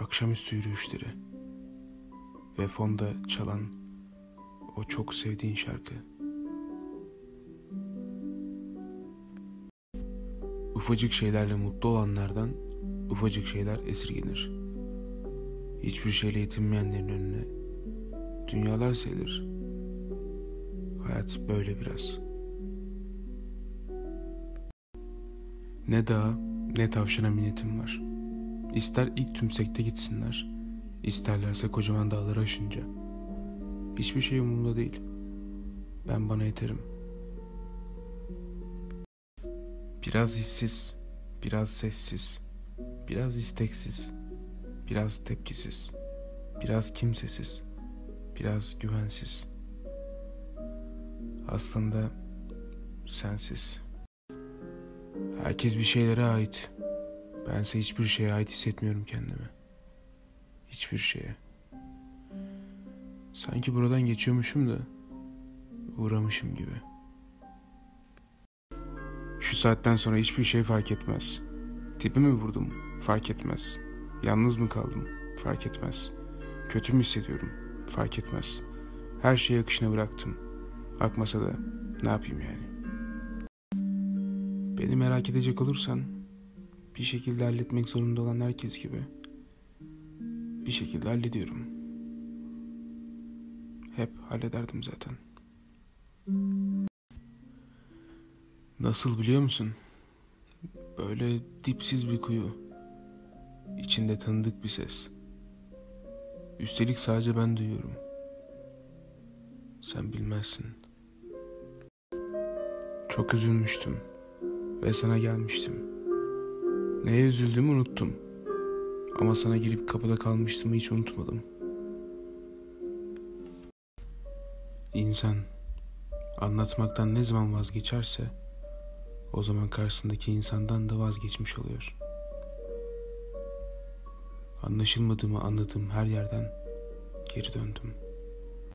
akşamüstü yürüyüşleri ve fonda çalan o çok sevdiğin şarkı. Ufacık şeylerle mutlu olanlardan ufacık şeyler esirgenir. Hiçbir şeyle yetinmeyenlerin önüne dünyalar serilir. Hayat böyle biraz. Ne dağa ne tavşana minnetim var. İster ilk tümsekte gitsinler, isterlerse kocaman dağları aşınca. Hiçbir şey umurumda değil. Ben bana yeterim. Biraz hissiz, biraz sessiz, biraz isteksiz, biraz tepkisiz, biraz kimsesiz, biraz güvensiz. Aslında sensiz. Herkes bir şeylere ait. Bense hiçbir şeye ait hissetmiyorum kendimi. Hiçbir şeye. Sanki buradan geçiyormuşum da uğramışım gibi. Şu saatten sonra hiçbir şey fark etmez. Tipi mi vurdum? Fark etmez. Yalnız mı kaldım? Fark etmez. Kötü mü hissediyorum? Fark etmez. Her şeyi akışına bıraktım. Akmasa da ne yapayım yani? Beni merak edecek olursan bir şekilde halletmek zorunda olan herkes gibi bir şekilde hallediyorum. Hep hallederdim zaten. Nasıl biliyor musun? Böyle dipsiz bir kuyu. İçinde tanıdık bir ses. Üstelik sadece ben duyuyorum. Sen bilmezsin. Çok üzülmüştüm ve sana gelmiştim. Neye üzüldüğümü unuttum. Ama sana girip kapıda kalmıştım, hiç unutmadım. İnsan anlatmaktan ne zaman vazgeçerse o zaman karşısındaki insandan da vazgeçmiş oluyor. Anlaşılmadığımı anladığım her yerden geri döndüm.